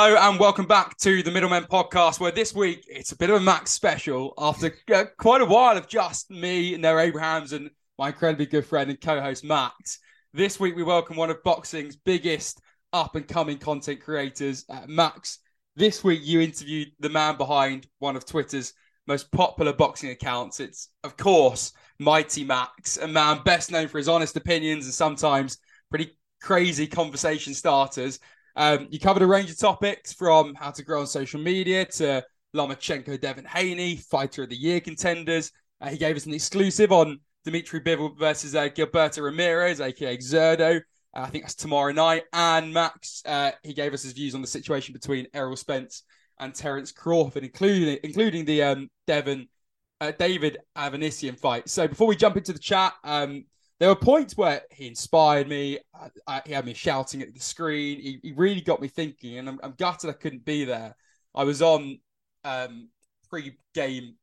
Hello and welcome back to the Middlemen Podcast, where this week it's a bit of a Max special after quite a while of just me, Noah Abrahams, and my incredibly good friend and co-host Max. This week we welcome one of boxing's biggest up-and-coming content creators, Max. This week you interviewed the man behind one of Twitter's most popular boxing accounts. It's, of course, Mighty Max, a man best known for his honest opinions and sometimes pretty crazy conversation starters. You covered a range of topics from how to grow on social media to Lomachenko, Devin Haney, Fighter of the Year contenders. He gave us an exclusive on Dmitry Bivol versus Gilberto Ramirez, a.k.a. Zurdo. I think that's tomorrow night. And Max, he gave us his views on the situation between Errol Spence and Terence Crawford, including the David Avanesyan fight. So before we jump into the chat, there were points where he inspired me. He had me shouting at the screen. He really got me thinking, and I'm gutted I couldn't be there. I was on pre-game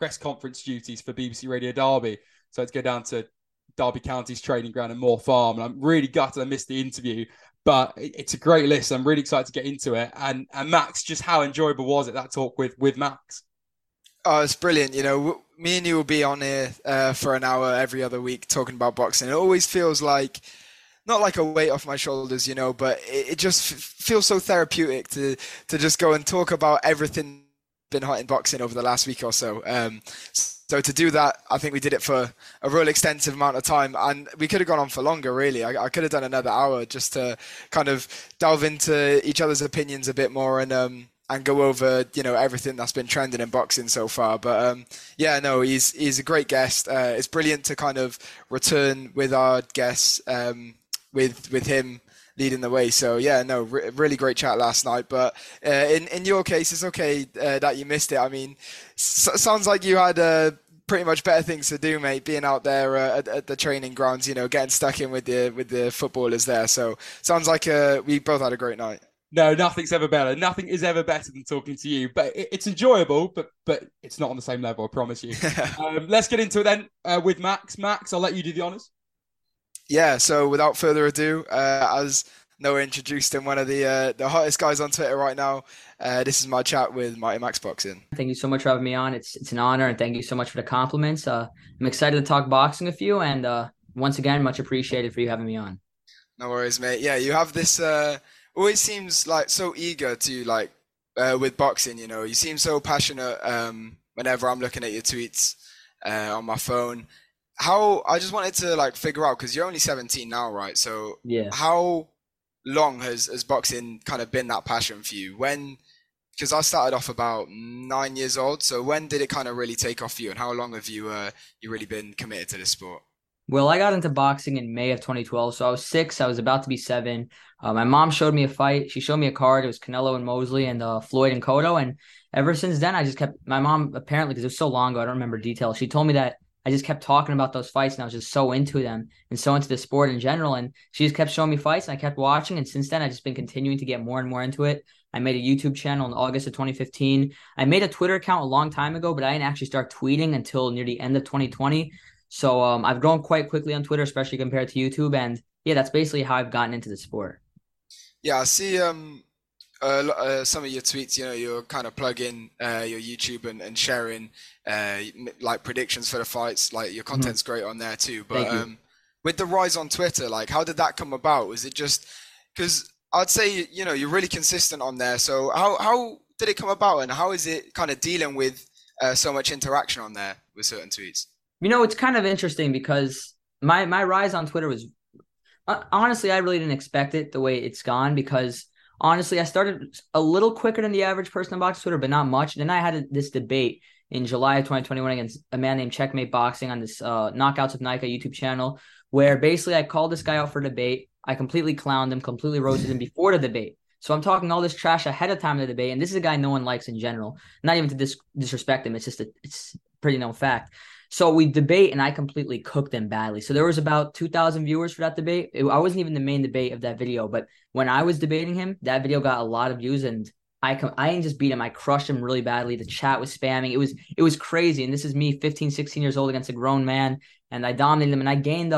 press conference duties for BBC Radio Derby, so I had to go down to Derby County's training ground in Moor Farm, and I'm really gutted I missed the interview. But it's a great list. I'm really excited to get into it. And Max, just how enjoyable was it, that talk with Max? Oh, it's brilliant. You know, me and you will be on here for an hour every other week talking about boxing. It always feels like, not like a weight off my shoulders, you know, but it just feels so therapeutic to just go and talk about everything been hot in boxing over the last week or so. So to do that, I think we did it for a real extensive amount of time, and we could have gone on for longer, really. I could have done another hour just to kind of delve into each other's opinions a bit more and go over, you know, everything that's been trending in boxing so far. But he's a great guest. It's brilliant to kind of return with our guests, with him leading the way. So really great chat last night. But in your case, it's okay that you missed it. I mean, sounds like you had pretty much better things to do, mate, being out there at the training grounds, you know, getting stuck in with the footballers there. So sounds like we both had a great night. No, nothing's ever better. Nothing is ever better than talking to you. But it's enjoyable, but it's not on the same level, I promise you. Let's get into it then with Max. Max, I'll let you do the honours. Yeah, so without further ado, as Noah introduced him, one of the hottest guys on Twitter right now, this is my chat with Mighty Max Boxing. Thank you so much for having me on. It's an honor, and thank you so much for the compliments. I'm excited to talk boxing with you, and once again, much appreciated for you having me on. No worries, mate. Yeah, you have this always seems like so eager to like with boxing, you know. You seem so passionate whenever I'm looking at your tweets on my phone. How I just wanted to like figure out, because you're only 17 now, right? So yeah, how long has boxing kind of been that passion for you? When, because I started off about 9 years old, so when did it kind of really take off for you, and how long have you really been committed to this sport? Well, I got into boxing in May of 2012, so I was 6. I was about to be 7. My mom showed me a fight. She showed me a card. It was Canelo and Mosley and Floyd and Cotto, and ever since then, I just kept, my mom apparently, because it was so long ago, I don't remember details, she told me that I just kept talking about those fights, and I was just so into them and so into the sport in general. And she just kept showing me fights, and I kept watching. And since then, I've just been continuing to get more and more into it. I made a YouTube channel in August of 2015. I made a Twitter account a long time ago, but I didn't actually start tweeting until near the end of 2020. So I've grown quite quickly on Twitter, especially compared to YouTube. And yeah, that's basically how I've gotten into the sport. Yeah, I see some of your tweets, you know, you're kind of plugging your YouTube and sharing like predictions for the fights. Like your content's great on there too. But with the rise on Twitter, like how did that come about? Was it just because I'd say, you know, you're really consistent on there. So how did it come about, and how is it kind of dealing with so much interaction on there with certain tweets? You know, it's kind of interesting because my rise on Twitter was honestly, I really didn't expect it the way it's gone, because honestly, I started a little quicker than the average person on boxing Twitter, but not much. Then I had this debate in July of 2021 against a man named Checkmate Boxing on this Knockouts with Nike YouTube channel, where basically I called this guy out for debate. I completely clowned him, completely roasted him before the debate. So I'm talking all this trash ahead of time of the debate, and this is a guy no one likes in general. Not even to disrespect him. It's just it's pretty known fact. So we debate, and I completely cooked them badly. So there was about 2,000 viewers for that debate. I wasn't even the main debate of that video, but when I was debating him, that video got a lot of views, and I didn't just beat him. I crushed him really badly. The chat was spamming. It was crazy, and this is me, 15, 16 years old, against a grown man, and I dominated him, and I gained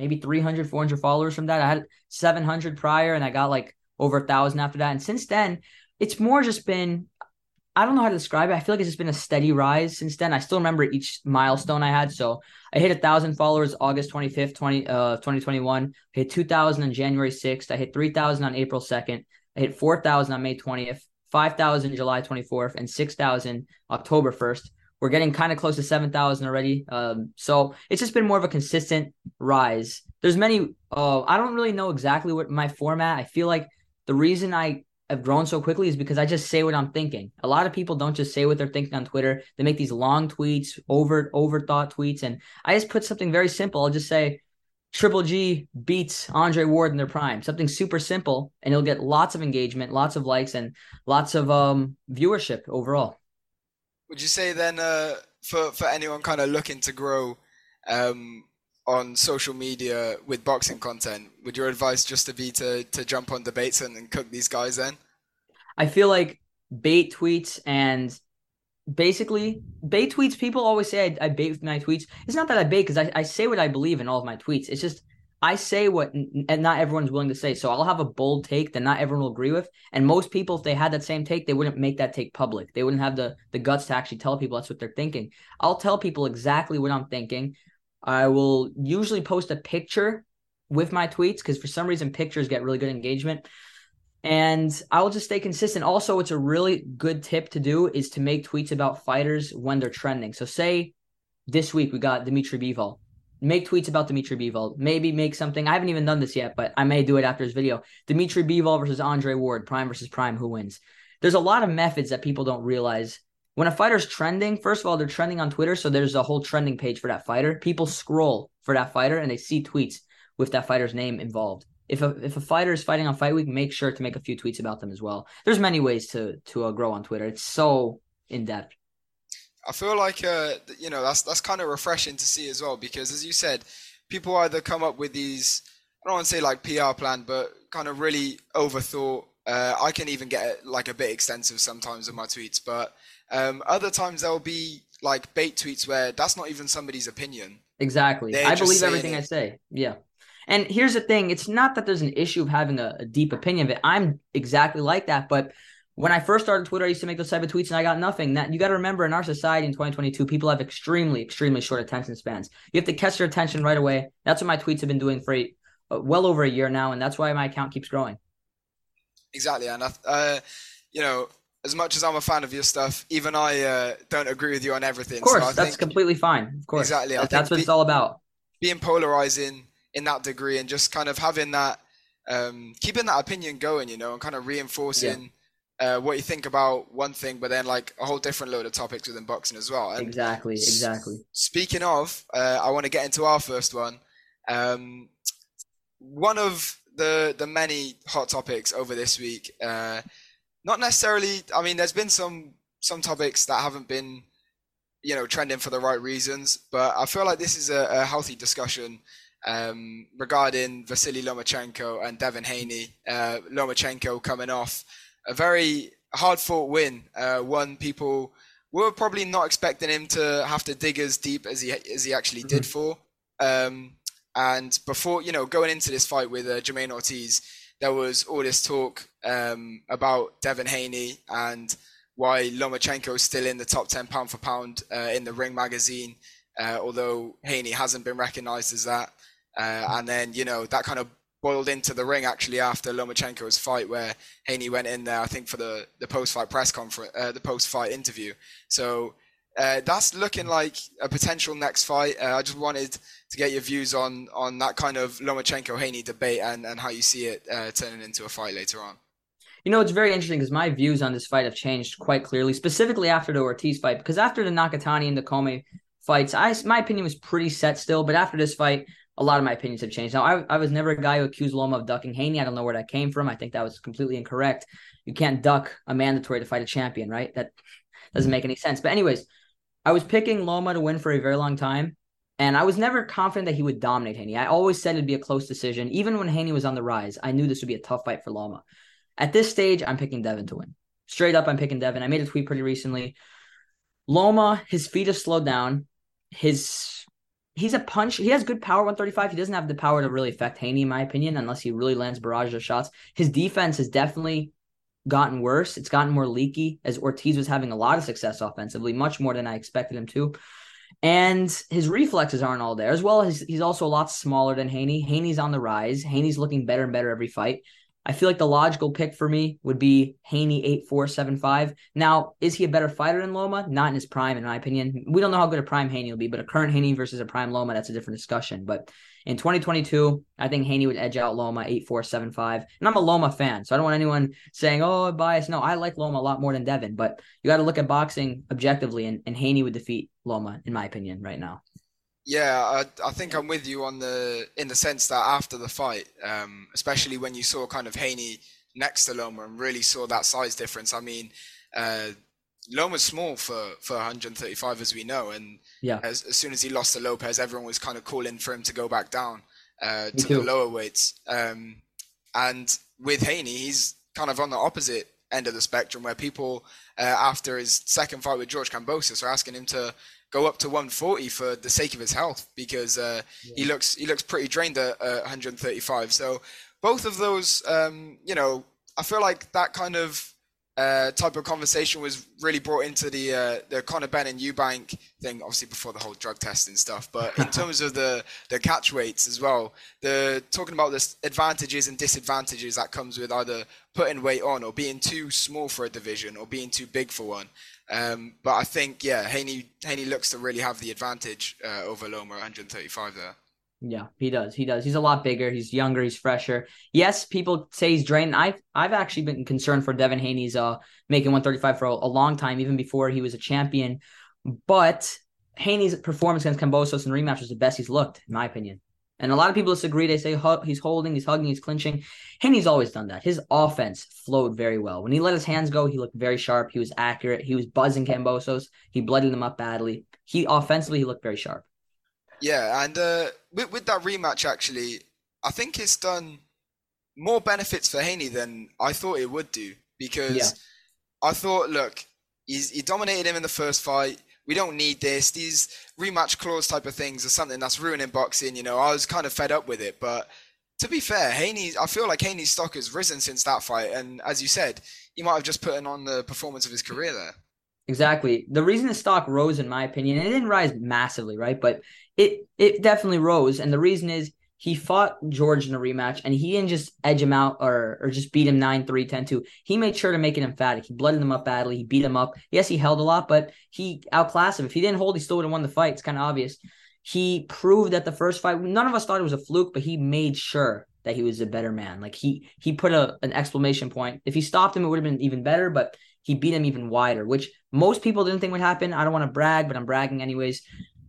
maybe 300, 400 followers from that. I had 700 prior, and I got like over 1,000 after that. And since then, it's more just been, I don't know how to describe it. I feel like it's just been a steady rise since then. I still remember each milestone I had. So I hit 1,000 followers August 25th, 2021. I hit 2,000 on January 6th. I hit 3,000 on April 2nd. I hit 4,000 on May 20th, 5,000 July 24th, and 6,000 October 1st. We're getting kind of close to 7,000 already. So it's just been more of a consistent rise. There's many, I don't really know exactly what my format. I feel like the reason I have grown so quickly is because I just say what I'm thinking. A lot of people don't just say what they're thinking on Twitter. They make these long tweets, overthought tweets. And I just put something very simple. I'll just say, Triple G beats Andre Ward in their prime, something super simple, and it'll get lots of engagement, lots of likes, and lots of viewership overall. Would you say then for anyone kind of looking to grow on social media with boxing content, would your advice just to be to jump on debates and cook these guys then? I feel like bait tweets and basically bait tweets. People always say I bait with my tweets. It's not that I bait because I say what I believe in all of my tweets. It's just I say what and not everyone's willing to say. So I'll have a bold take that not everyone will agree with. And most people, if they had that same take, they wouldn't make that take public. They wouldn't have the guts to actually tell people that's what they're thinking. I'll tell people exactly what I'm thinking. I will usually post a picture with my tweets because for some reason pictures get really good engagement. And I will just stay consistent. Also, it's a really good tip to do is to make tweets about fighters when they're trending. So say this week we got Dmitry Bivol. Make tweets about Dmitry Bivol. Maybe make something. I haven't even done this yet, but I may do it after this video. Dmitry Bivol versus Andre Ward, prime versus prime, who wins? There's a lot of methods that people don't realize. When a fighter's trending, first of all, they're trending on Twitter, so there's a whole trending page for that fighter. People scroll for that fighter, and they see tweets with that fighter's name involved. If a fighter is fighting on Fight Week, make sure to make a few tweets about them as well. There's many ways to grow on Twitter. It's so in-depth. I feel like, that's kind of refreshing to see as well, because as you said, people either come up with these, I don't want to say like PR plan, but kind of really overthought. I can even get like a bit extensive sometimes in my tweets, but other times there'll be like bait tweets where that's not even somebody's opinion. Exactly. I believe everything I say. Yeah. And here's the thing. It's not that there's an issue of having a deep opinion of it. I'm exactly like that, but when I first started Twitter, I used to make those type of tweets and I got nothing. That you got to remember, in our society in 2022, people have extremely, extremely short attention spans. You have to catch their attention right away. That's what my tweets have been doing for well over a year now, and that's why my account keeps growing. Exactly, and as much as I'm a fan of your stuff, even I don't agree with you on everything. Of course, so that's completely fine. Of course, exactly. That's what it's all about. Being polarizing in that degree and just kind of having that, keeping that opinion going, and kind of reinforcing. Yeah. What you think about one thing, but then like a whole different load of topics within boxing as well. And exactly. Speaking of, I want to get into our first one. One of the many hot topics over this week, not necessarily, I mean, there's been some topics that haven't been, trending for the right reasons, but I feel like this is a healthy discussion regarding Vasily Lomachenko and Devin Haney. Lomachenko coming off a very hard-fought win, one people were probably not expecting him to have to dig as deep as he actually did for. And before, going into this fight with Jermaine Ortiz, there was all this talk about Devin Haney and why Lomachenko is still in the top 10 pound for pound in the Ring magazine, although Haney hasn't been recognized as that. And then, that kind of boiled into the ring actually after Lomachenko's fight, where Haney went in there, I think, for the post-fight press conference, the post-fight interview. So that's looking like a potential next fight. I just wanted to get your views on that kind of Lomachenko-Haney debate and how you see it turning into a fight later on. It's very interesting because my views on this fight have changed quite clearly, specifically after the Ortiz fight, because after the Nakatani and the Comey fights, my opinion was pretty set still, but after this fight, a lot of my opinions have changed. Now, I was never a guy who accused Loma of ducking Haney. I don't know where that came from. I think that was completely incorrect. You can't duck a mandatory to fight a champion, right? That doesn't make any sense. But anyways, I was picking Loma to win for a very long time, and I was never confident that he would dominate Haney. I always said it'd be a close decision. Even when Haney was on the rise, I knew this would be a tough fight for Loma. At this stage, I'm picking Devin to win. Straight up, I'm picking Devin. I made a tweet pretty recently. Loma, his feet have slowed down. His he's a punch. He has good power, 135. He doesn't have the power to really affect Haney, in my opinion, unless he really lands barrage of shots. His defense has definitely gotten worse. It's gotten more leaky, as Ortiz was having a lot of success offensively, much more than I expected him to. And his reflexes aren't all there as well. He's also a lot smaller than Haney. Haney's on the rise. Haney's looking better and better every fight. I feel like the logical pick for me would be Haney 8-4, 7-5. Now, is he a better fighter than Loma? Not in his prime, in my opinion. We don't know how good a prime Haney will be, but a current Haney versus a prime Loma, that's a different discussion. But in 2022, I think Haney would edge out Loma 8-4, 7-5. And I'm a Loma fan, so I don't want anyone saying, oh, I'm biased. No, I like Loma a lot more than Devin, but you got to look at boxing objectively, and Haney would defeat Loma, in my opinion, right now. Yeah, I think I'm with you in the sense that after the fight, especially when you saw kind of Haney next to Loma and really saw that size difference. I mean, Loma's small for 135, as we know, and yeah, as soon as he lost to Lopez, everyone was kind of calling for him to go back down to the lower weights. And with Haney, he's kind of on the opposite end of the spectrum, where people after his second fight with George Cambosos are asking him to go up to 140 for the sake of his health, because he looks pretty drained at 135. So both of those, I feel like that kind of type of conversation was really brought into the Conor Ben and Eubank thing, obviously before the whole drug testing stuff. But in terms of the catch weights as well, the talking about the advantages and disadvantages that comes with either putting weight on or being too small for a division or being too big for one. But I think, yeah, Haney looks to really have the advantage over Loma, 135 there. Yeah, he does. He's a lot bigger. He's younger. He's fresher. Yes, people say he's drained. I've actually been concerned for Devin Haney's making 135 for a long time, even before he was a champion. But Haney's performance against Cambosos in rematch was the best he's looked, in my opinion. And a lot of people disagree. They say he's holding, he's hugging, he's clinching. Haney's always done that. His offense flowed very well. When he let his hands go, he looked very sharp. He was accurate. He was buzzing Cambosos. He bloodied him up badly. He looked very sharp. Yeah, and with that rematch, actually, I think it's done more benefits for Haney than I thought it would do. Because I thought, look, he dominated him in the first fight. We don't need this. These rematch clause type of things are something that's ruining boxing. You know, I was kind of fed up with it. But to be fair, I feel like Haney's stock has risen since that fight. And as you said, he might have just put on the performance of his career there. Exactly. The reason his stock rose, in my opinion, and it didn't rise massively, right? But it definitely rose. And the reason is he fought George in a rematch, and he didn't just edge him out or just beat him 9-3, 10-2. He made sure to make it emphatic. He blooded him up badly. He beat him up. Yes, he held a lot, but he outclassed him. If he didn't hold, he still would have won the fight. It's kind of obvious. He proved that the first fight, none of us thought it was a fluke, but he made sure that he was a better man. Like he put an exclamation point. If he stopped him, it would have been even better, but he beat him even wider, which most people didn't think would happen. I don't want to brag, but I'm bragging anyways.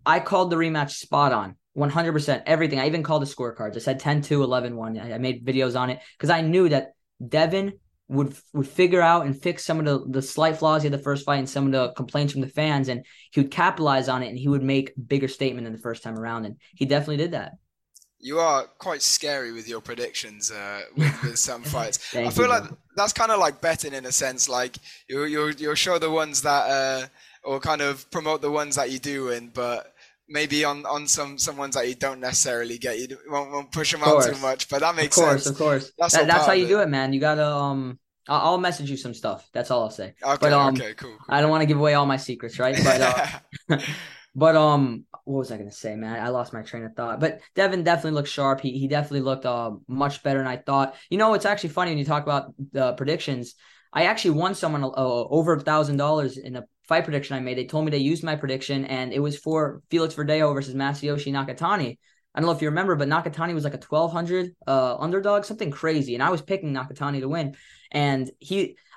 I called the rematch spot on. 100%, everything. I even called the scorecards. I said 10-2, 11-1. I made videos on it because I knew that Devin would figure out and fix some of the slight flaws he had the first fight and some of the complaints from the fans, and he would capitalize on it, and he would make bigger statement than the first time around, and he definitely did that. You are quite scary with your predictions with some fights. I feel like that's kind of like betting in a sense. Like you'll show the ones that or kind of promote the ones that you do win, but maybe on some ones that you don't necessarily get, you won't push them out too much, but that makes sense. Of course. That's how you do it, man. You gotta I'll message you some stuff. That's all I'll say. Okay, but, okay, cool. I don't want to give away all my secrets, right? But what was I gonna say, man? I lost my train of thought. But Devin definitely looked sharp. He definitely looked much better than I thought. You know, it's actually funny when you talk about the predictions. I actually won someone over $1,000 in a fight prediction I made. They told me they used my prediction, and it was for Felix Verdeo versus Masayoshi Nakatani. I don't know if you remember, but Nakatani was like a 1,200 underdog, something crazy, and I was picking Nakatani to win. And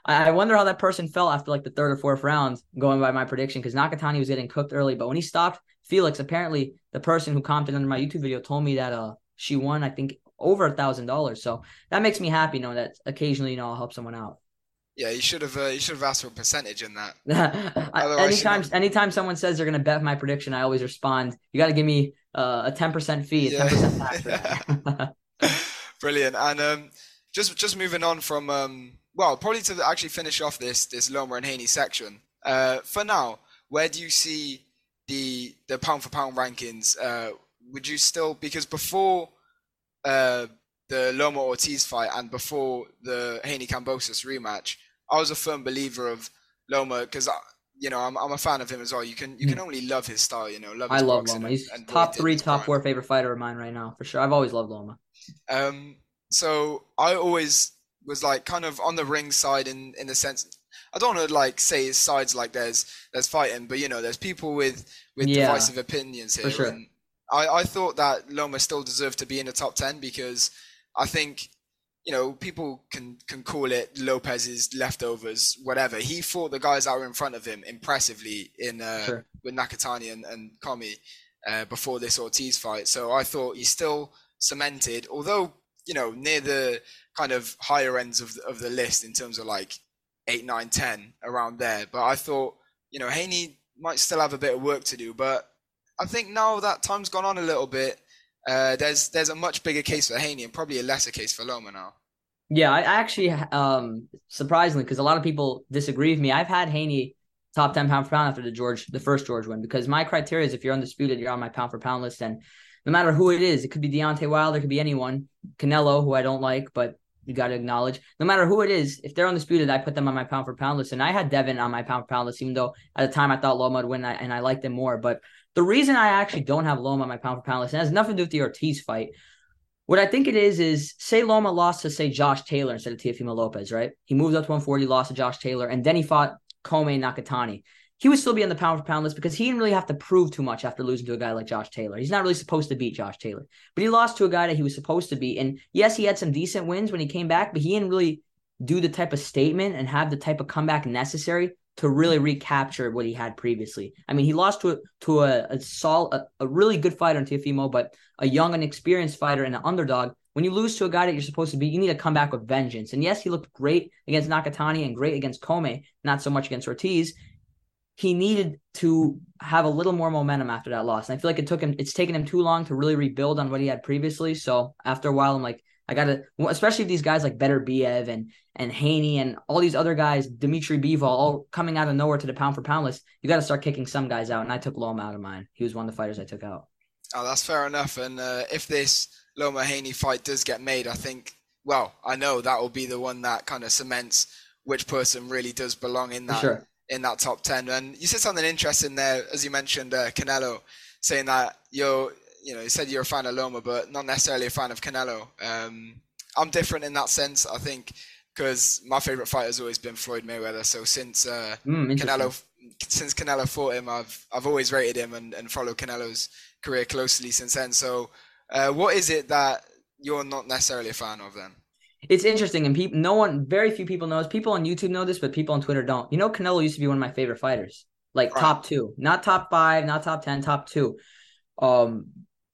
I wonder how that person felt after like the third or fourth round going by my prediction, because Nakatani was getting cooked early. But when he stopped Felix, apparently the person who commented under my YouTube video told me that she won, I think, over $1,000. So that makes me happy, knowing that occasionally, you know, I'll help someone out. Yeah, you should have asked for a percentage in that. Anytime someone says they're going to bet my prediction, I always respond, you got to give me a 10% fee, a 10% tax for that. Brilliant. And just moving on from, probably to actually finish off this Loma and Haney section. For now, where do you see the pound for pound rankings, would you still, because before the Loma Ortiz fight and before the Haney Cambosos rematch, I was a firm believer of Loma because, you know, I'm a fan of him as well. You can only love his style, you know. I love Loma. He's top 3, top 4 favorite fighter of mine right now for sure. I've always loved Loma. So I always was like kind of on the ring side in the sense, I don't want to like say his sides like there's fighting, but you know, there's people with divisive opinions here. For sure. And I thought that Loma still deserved to be in the top 10 because I think, you know, people can call it Lopez's leftovers, whatever. He fought the guys that were in front of him impressively with Nakatani and Comey before this Ortiz fight. So I thought he still cemented, although, you know, near the kind of higher ends of the list in terms of like 8, 9, 10 around there. But I thought, you know, Haney might still have a bit of work to do, but I think now that time's gone on a little bit, there's a much bigger case for Haney and probably a lesser case for Loma now. Yeah, I actually, surprisingly, because a lot of people disagree with me, I've had Haney top 10 pound for pound after the first George win, because my criteria is if you're undisputed, you're on my pound for pound list. And no matter who it is, it could be Deontay Wilder, it could be anyone, Canelo, who I don't like, but you got to acknowledge, no matter who it is, if they're undisputed, I put them on my pound for pound list. And I had Devin on my pound for pound list, even though at the time I thought Loma would win and I liked him more. But the reason I actually don't have Loma on my pound for pound list, and it has nothing to do with the Ortiz fight. What I think it is say Loma lost to, say, Josh Taylor instead of Teofimo Lopez, right? He moved up to 140, lost to Josh Taylor, and then he fought Comey Nakatani. He would still be on the pound for pound list because he didn't really have to prove too much after losing to a guy like Josh Taylor. He's not really supposed to beat Josh Taylor, but he lost to a guy that he was supposed to beat. And yes, he had some decent wins when he came back, but he didn't really do the type of statement and have the type of comeback necessary to really recapture what he had previously. I mean, he lost to a really good fighter in Teofimo, but a young and inexperienced fighter and an underdog. When you lose to a guy that you're supposed to beat, you need to come back with vengeance. And yes, he looked great against Nakatani and great against Comey, not so much against Ortiz. He needed to have a little more momentum after that loss. And I feel like it's taken him too long to really rebuild on what he had previously. So after a while, I'm like, I gotta, especially these guys like Beterbiev and Haney and all these other guys, Dmitry Bivol, all coming out of nowhere to the pound for pound list. You got to start kicking some guys out, and I took Loma out of mine. He was one of the fighters I took out. Oh, that's fair enough. And if this Loma Haney fight does get made, I know that will be the one that kind of cements which person really does belong in that in that top 10. And you said something interesting there, as you mentioned, Canelo, saying that you said you're a fan of Loma, but not necessarily a fan of Canelo. I'm different in that sense, I think, because my favorite fighter has always been Floyd Mayweather. So since Canelo fought him, I've always rated him and followed Canelo's career closely since then. So what is it that you're not necessarily a fan of then? It's interesting, and very few people know this. People on YouTube know this, but people on Twitter don't. You know, Canelo used to be one of my favorite fighters, like top 2, not top 5, not top 10, top 2.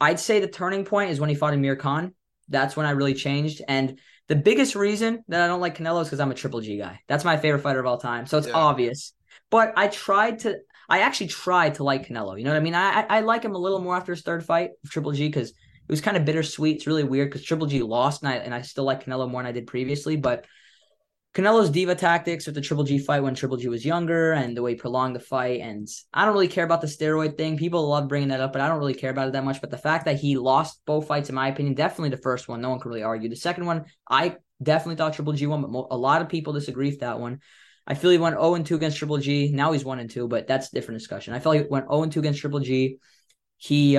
I'd say the turning point is when he fought Amir Khan. That's when I really changed. And the biggest reason that I don't like Canelo is because I'm a Triple G guy. That's my favorite fighter of all time. So it's obvious. But I actually tried to like Canelo. You know what I mean? I like him a little more after his third fight with Triple G because it was kind of bittersweet. It's really weird because Triple G lost, and I still like Canelo more than I did previously. But Canelo's diva tactics with the Triple G fight when Triple G was younger and the way he prolonged the fight. And I don't really care about the steroid thing. People love bringing that up, but I don't really care about it that much. But the fact that he lost both fights, in my opinion, definitely the first one, no one could really argue. The second one, I definitely thought Triple G won, but a lot of people disagree with that one. I feel he went 0-2 against Triple G. Now he's 1-2, but that's a different discussion. I feel he went 0-2 against Triple G. He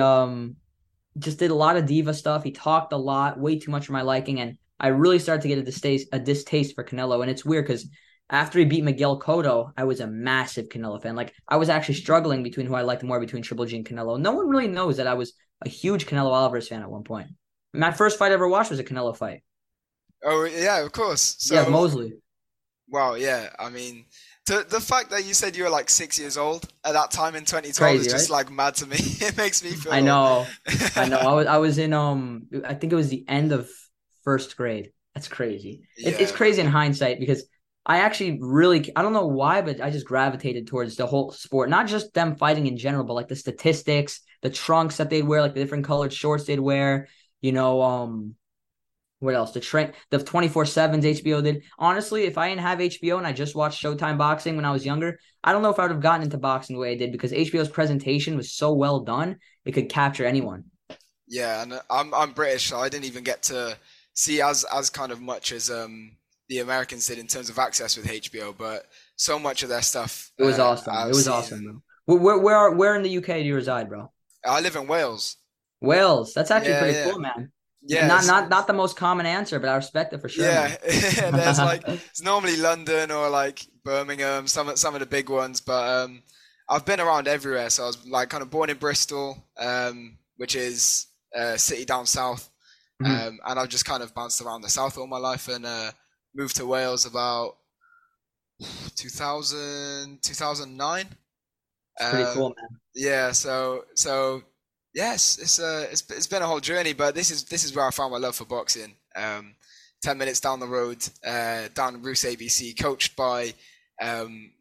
just did a lot of diva stuff. He talked a lot, way too much for my liking, and I really started to get a distaste for Canelo. And it's weird because after he beat Miguel Cotto, I was a massive Canelo fan. Like, I was actually struggling between who I liked more, between Triple G and Canelo. No one really knows that I was a huge Canelo Alvarez fan at one point. My first fight I ever watched was a Canelo fight. Oh, yeah, of course. So, yeah, Mosley. Wow, yeah. I mean, the fact that you said you were like 6 years old at that time in 2012 is just like mad to me. It makes me feel... I know. I was in, I think it was the end of first grade. That's crazy. Yeah. It's crazy in hindsight because I actually really, I don't know why, but I just gravitated towards the whole sport. Not just them fighting in general, but like the statistics, the trunks that they'd wear, like the different colored shorts they'd wear, you know, What else? The 24/7s HBO did. Honestly, if I didn't have HBO and I just watched Showtime Boxing when I was younger, I don't know if I would have gotten into boxing the way I did, because HBO's presentation was so well done, it could capture anyone. Yeah, and I'm British, so I didn't even get to see as kind of much as the Americans did in terms of access with HBO, but so much of their stuff. It was awesome. It was awesome. Bro. Where in the UK do you reside, bro? I live in Wales. Wales. That's actually pretty cool, man. Yeah, not the most common answer, but I respect it for sure. Yeah, there's it's normally London or Birmingham, some of the big ones. But I've been around everywhere, so I was kind of born in Bristol, which is a city down south, and I've just kind of bounced around the south all my life, and moved to Wales about 2009. It's pretty cool, man. Yeah, so. Yes, it's been a whole journey, but this is where I found my love for boxing. 10 minutes down the road, down Bruce ABC, coached by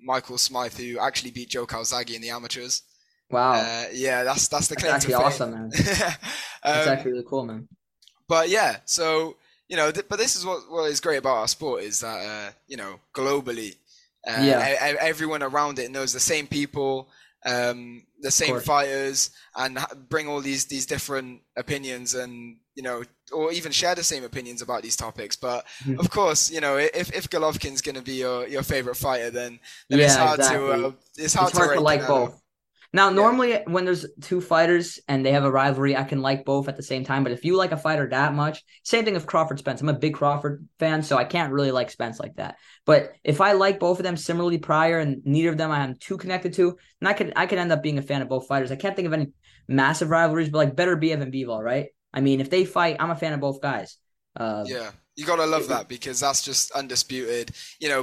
Michael Smythe, who actually beat Joe Calzaghe in the amateurs. Wow. That's the claim to fame. That's actually awesome, man. That's actually really cool, man. But yeah, so but this is what is great about our sport is that globally, everyone around it knows the same people. The same fighters, and bring all these different opinions, and or even share the same opinions about these topics. But of course, if Golovkin's going to be your favorite fighter, then it's hard to like both. Now, normally when there's two fighters and they have a rivalry, I can like both at the same time. But if you like a fighter that much, same thing with Crawford Spence. I'm a big Crawford fan, so I can't really like Spence like that. But if I like both of them similarly prior and neither of them I am too connected to, then I could end up being a fan of both fighters. I can't think of any massive rivalries, but Beterbiev and Bivol, right? I mean, if they fight, I'm a fan of both guys. You got to love that, because that's just undisputed.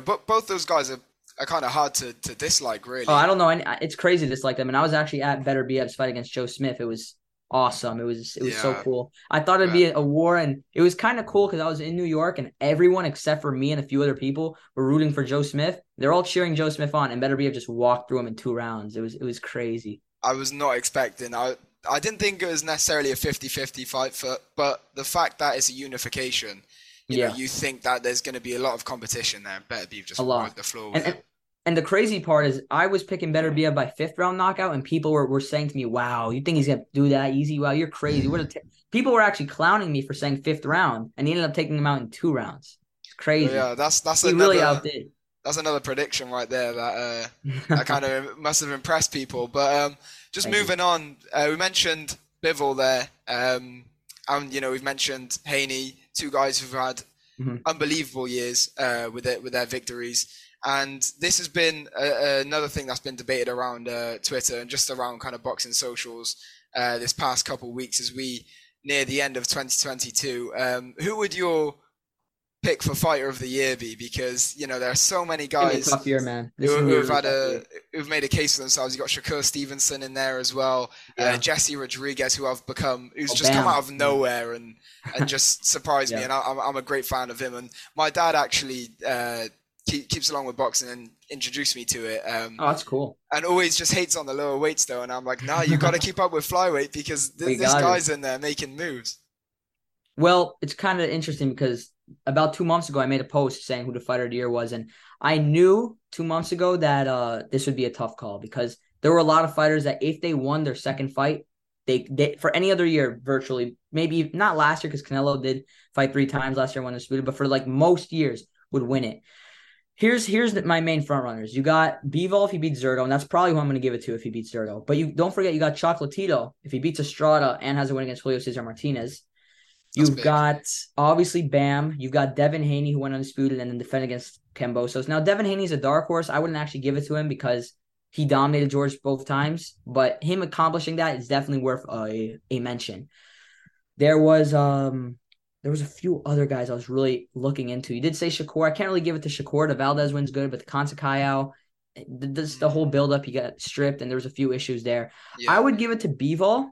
But both those guys are kind of hard to dislike, really. Oh, I don't know. It's crazy to dislike them. And I was actually at Beterbiev's fight against Joe Smith. It was awesome. It was so cool. I thought it'd be a war, and it was kind of cool because I was in New York, and everyone except for me and a few other people were rooting for Joe Smith. They're all cheering Joe Smith on, and Beterbiev just walked through him in 2 rounds. It was crazy. I was not expecting. I didn't think it was necessarily a 50-50 fight, but the fact that it's a unification, you think that there's going to be a lot of competition there. Beterbiev just walked the floor with it. And the crazy part is I was picking Beterbiev by 5th round knockout, and people were saying to me, wow, you think he's going to do that easy? Wow, you're crazy. People were actually clowning me for saying 5th round, and he ended up taking him out in 2 rounds. It's crazy. Yeah, that's he another, really outdid. That's another prediction right there that that kind of must have impressed people. But moving on, we mentioned Bivol there, and we've mentioned Haney, two guys who've had unbelievable years with their victories. And this has been another thing that's been debated around Twitter and just around kind of boxing socials this past couple of weeks as we near the end of 2022. Who would your pick for fighter of the year be? Because, there are so many guys tough year, man. Who've made a case for themselves. You've got Shakur Stevenson in there as well. Jesse Rodriguez, who's just come out of nowhere and just surprised me. And I'm a great fan of him. And my dad actually... keeps along with boxing and introduced me to it. Oh, that's cool. And always just hates on the lower weights though, and I'm like, nah, you got to keep up with flyweight because this guy's in there making moves. Well, it's kind of interesting because about 2 months ago I made a post saying who the fighter of the year was, and I knew 2 months ago that this would be a tough call because there were a lot of fighters that if they won their second fight, they for any other year virtually, maybe not last year because Canelo did fight 3 times last year when disputed, but for most years would win it. Here's my main front runners. You got Bivol if he beats Zurdo, and that's probably who I'm going to give it to if he beats Zurdo. But you don't forget, you got Chocolatito if he beats Estrada and has a win against Julio Cesar Martinez. You've got, obviously, Bam. You've got Devin Haney, who went undisputed and then defended against Cambosos. Now, Devin Haney's a dark horse. I wouldn't actually give it to him because he dominated George both times. But him accomplishing that is definitely worth a mention. There was a few other guys I was really looking into. You did say Shakur. I can't really give it to Shakur. The Valdez win's good, but the Consacayao, the whole buildup, he got stripped, and there was a few issues there. Yeah. I would give it to Bivol.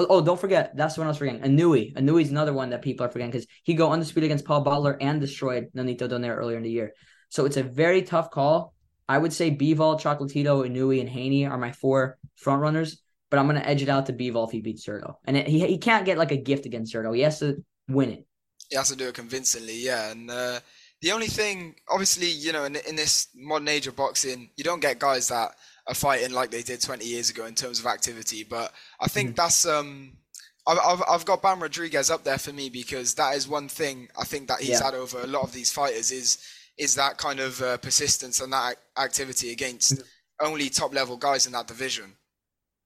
Oh, don't forget. That's the one I was forgetting. Anui. Anui's another one that people are forgetting because he go undisputed against Paul Butler and destroyed Nonito Donaire earlier in the year. So it's a very tough call. I would say Bivol, Chocolatito, Anui, and Haney are my 4 frontrunners, but I'm going to edge it out to Bivol if he beats Zurdo. And he can't get a gift against Zurdo. He has to win it. He has to do it convincingly, yeah. And the only thing, obviously, you know, in this modern age of boxing, you don't get guys that are fighting like they did 20 years ago in terms of activity. But I think that's I've got Bam Rodriguez up there for me, because that is one thing I think that he's had over a lot of these fighters is that kind of persistence and that activity against only top level guys in that division.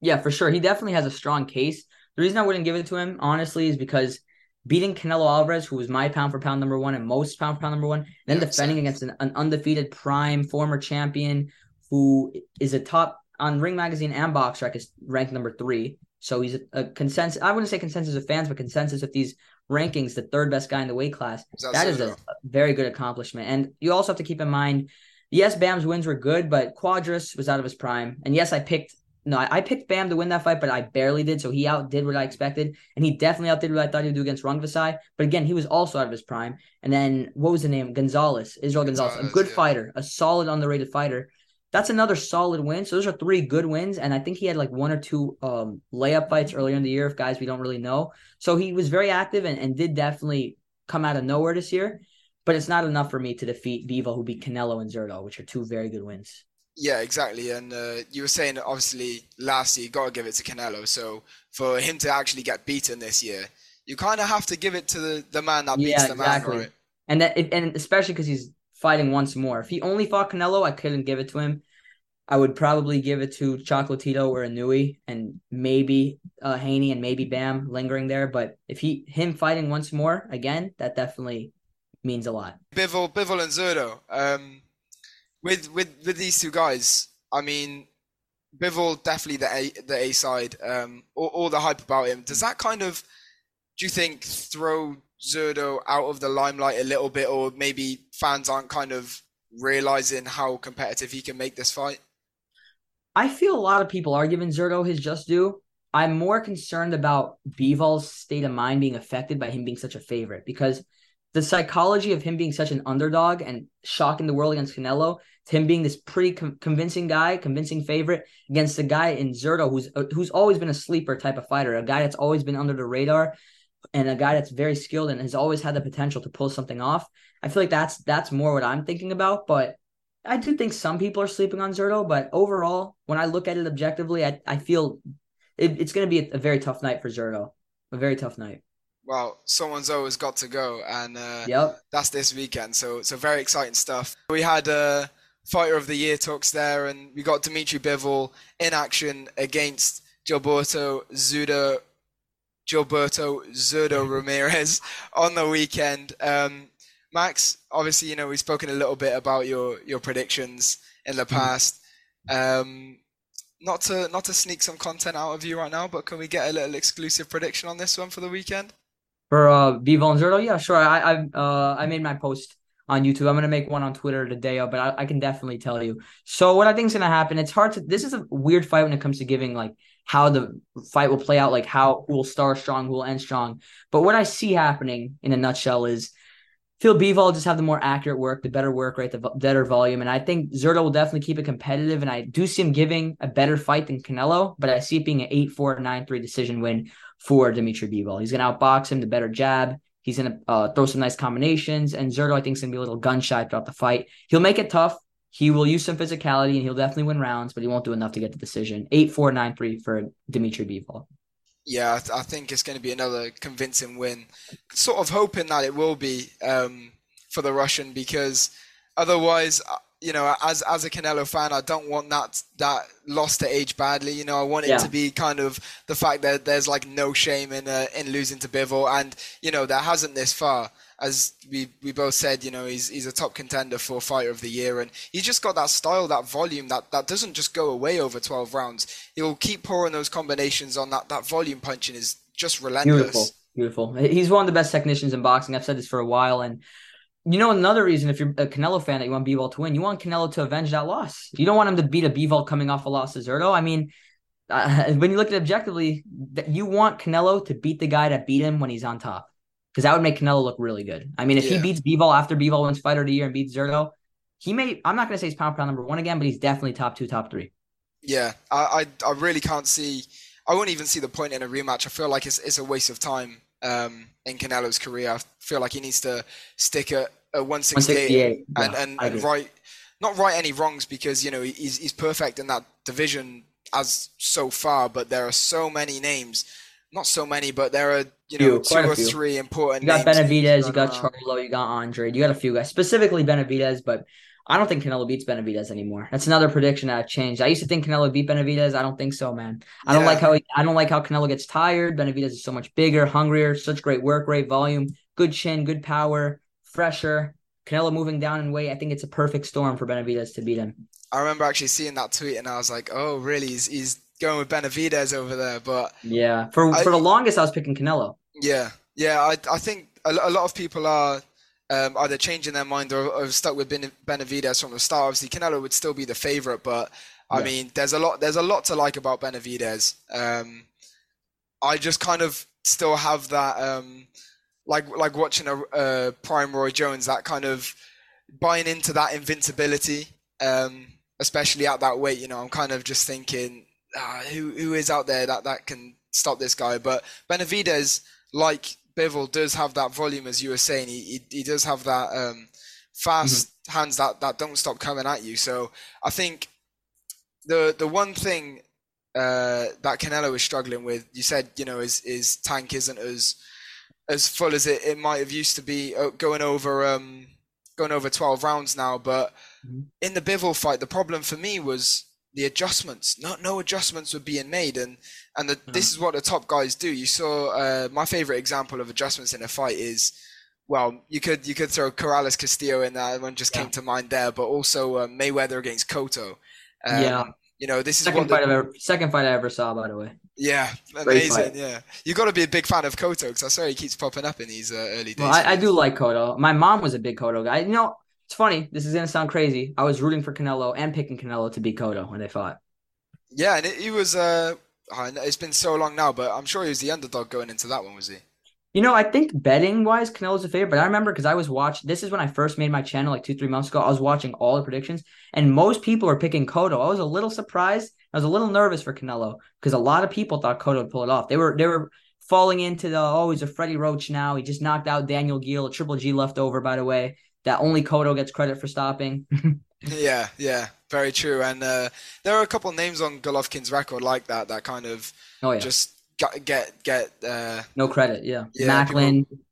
Yeah, for sure. He definitely has a strong case. The reason I wouldn't give it to him, honestly, is because beating Canelo Alvarez, who was my pound-for-pound number one and most pound-for-pound number one, then defending against an undefeated prime former champion who is a top on Ring magazine and Box Rec is ranked number 3. So he's a consensus. I wouldn't say consensus of fans, but consensus of these rankings, the third best guy in the weight class. That is a very good accomplishment. And you also have to keep in mind, yes, Bam's wins were good, but Quadras was out of his prime. And yes, I picked Bam to win that fight, but I barely did. So he outdid what I expected. And he definitely outdid what I thought he would do against Rungvisai. But again, he was also out of his prime. And then what was the name? Israel Gonzalez. A good fighter, a solid underrated fighter. That's another solid win. So those are 3 good wins. And I think he had like 1 or 2 layup fights earlier in the year of guys we don't really know. So he was very active and did definitely come out of nowhere this year. But it's not enough for me to defeat Bivol, who beat Canelo and Zurdo, which are 2 very good wins. Yeah, exactly. And you were saying, obviously, last year, you got to give it to Canelo. So for him to actually get beaten this year, you kind of have to give it to the man that beats the man. Right? And especially because he's fighting once more. If he only fought Canelo, I couldn't give it to him. I would probably give it to Chocolatito or Anui and maybe Haney and maybe Bam lingering there. But if him fighting once more, again, that definitely means a lot. Bivol and Zurdo. With these 2 guys, I mean, Bivol definitely the A side. All the hype about him. Does that kind of, do you think, throw Zurdo out of the limelight a little bit, or maybe fans aren't kind of realizing how competitive he can make this fight? I feel a lot of people are giving Zurdo his just due. I'm more concerned about Bivol's state of mind being affected by him being such a favorite, because the psychology of him being such an underdog and shocking the world against Canelo, to him being this pretty convincing favorite against the guy in Zurdo who's always been a sleeper type of fighter, a guy that's always been under the radar and a guy that's very skilled and has always had the potential to pull something off. I feel like that's more what I'm thinking about, but I do think some people are sleeping on Zurdo. But overall, when I look at it objectively, I feel it's going to be a very tough night for Zurdo, a very tough night. Well, someone's always got to go, and that's this weekend. So it's very exciting stuff. We had Fighter of the Year talks there, and we got Dmitry Bivol in action against Gilberto Zurdo Ramirez on the weekend. Max, obviously, you know, we've spoken a little bit about your predictions in the past. Not to sneak some content out of you right now, but can we get a little exclusive prediction on this one for the weekend? For Bivol and Zurdo? Yeah, sure. I made my post on YouTube. I'm going to make one on Twitter today, but I can definitely tell you. So what I think is going to happen, this is a weird fight when it comes to giving like how the fight will play out, like how who will start strong, who will end strong. But what I see happening in a nutshell is I feel Bivol just have the more accurate work, the better work rate, the better volume. And I think Zurdo will definitely keep it competitive. And I do see him giving a better fight than Canelo, but I see it being an 8-4, 9-3 decision win for Dmitry Bivol. He's going to outbox him, the better jab. He's going to throw some nice combinations. And Zurdo, I think, is going to be a little gun-shy throughout the fight. He'll make it tough. He will use some physicality, and he'll definitely win rounds, but he won't do enough to get the decision. 8-4, 9-3 for Dmitry Bivol. Yeah, I think it's going to be another convincing win. Sort of hoping that it will be for the Russian, because otherwise, you know, as a Canelo fan, I don't want that loss to age badly. You know, I want it to be kind of the fact that there's like no shame in losing to Bivol, and you know there hasn't this far. As we both said, you know, he's a top contender for Fighter of the Year, and he's just got that style, that volume, that doesn't just go away over 12 rounds. He'll keep pouring those combinations on that volume punching is just relentless. Beautiful. He's one of the best technicians in boxing. I've said this for a while, and you know another reason if you're a Canelo fan that you want Bivol to win, you want Canelo to avenge that loss. You don't want him to beat a Bivol coming off a loss to Zurdo. I mean, when you look at it objectively, you want Canelo to beat the guy that beat him when he's on top, because that would make Canelo look really good. I mean, if he beats Bivol after Bivol wins Fighter of the Year and beats Zurdo, I'm not going to say he's pound-for-pound number 1 again, but he's definitely top 2, top 3. Yeah, I really can't see – I wouldn't even see the point in a rematch. I feel like it's a waste of time in Canelo's career. I feel like he needs to stick at 168 and not right any wrongs, because you know he's perfect in that division as so far, but there are so many names. Not so many, but there are, you know, two or three important names. You got Benavidez, you got Charlo, you got Andre. You got a few guys, specifically Benavidez, but I don't think Canelo beats Benavidez anymore. That's another prediction that I've changed. I used to think Canelo beat Benavidez. I don't think so, man. I don't like how Canelo gets tired. Benavidez is so much bigger, hungrier, such great work rate, volume, good chin, good power, fresher. Canelo moving down in weight. I think it's a perfect storm for Benavidez to beat him. I remember actually seeing that tweet, and I was like, oh, really? He's going with Benavidez over there, but yeah, for the longest I was picking Canelo. Yeah, I think a lot of people are either changing their mind or stuck with Benavidez from the start. Obviously, Canelo would still be the favorite, but I mean, there's a lot to like about Benavidez. I just kind of still have that like watching a prime Roy Jones, that kind of buying into that invincibility, especially at that weight. You know, I'm kind of just thinking, who is out there that can stop this guy? But Benavidez, like Bivol, does have that volume, as you were saying. He does have that fast hands that don't stop coming at you. So I think the one thing that Canelo is struggling with, you said, you know, his tank isn't as full as it might have used to be, going over 12 rounds now. But in the Bivol fight, the problem for me was the adjustments. No adjustments were being made, and this is what the top guys do. You saw my favorite example of adjustments in a fight is, well, you could throw Corrales Castillo in there. One just came to mind there, but also Mayweather against Cotto. You know, this is second fight I ever saw, by the way. Yeah, amazing. Yeah, you got to be a big fan of Cotto, because I swear he keeps popping up in these early days. Well, I do like Cotto. My mom was a big Cotto guy. You know, it's funny. This is going to sound crazy. I was rooting for Canelo and picking Canelo to beat Cotto when they fought. Yeah, and he was it's been so long now, but I'm sure he was the underdog going into that one, was he? You know, I think betting-wise, Canelo's a favorite. But I remember, because I was watching – this is when I first made my channel like 2-3 months ago. I was watching all the predictions, and most people were picking Cotto. I was a little surprised. I was a little nervous for Canelo, because a lot of people thought Cotto would pull it off. They were falling into the, oh, he's a Freddie Roach now. He just knocked out Daniel Gill, a Triple G leftover, by the way, that only Cotto gets credit for stopping. yeah, very true. And there are a couple names on Golovkin's record like that kind of just get no credit. Yeah,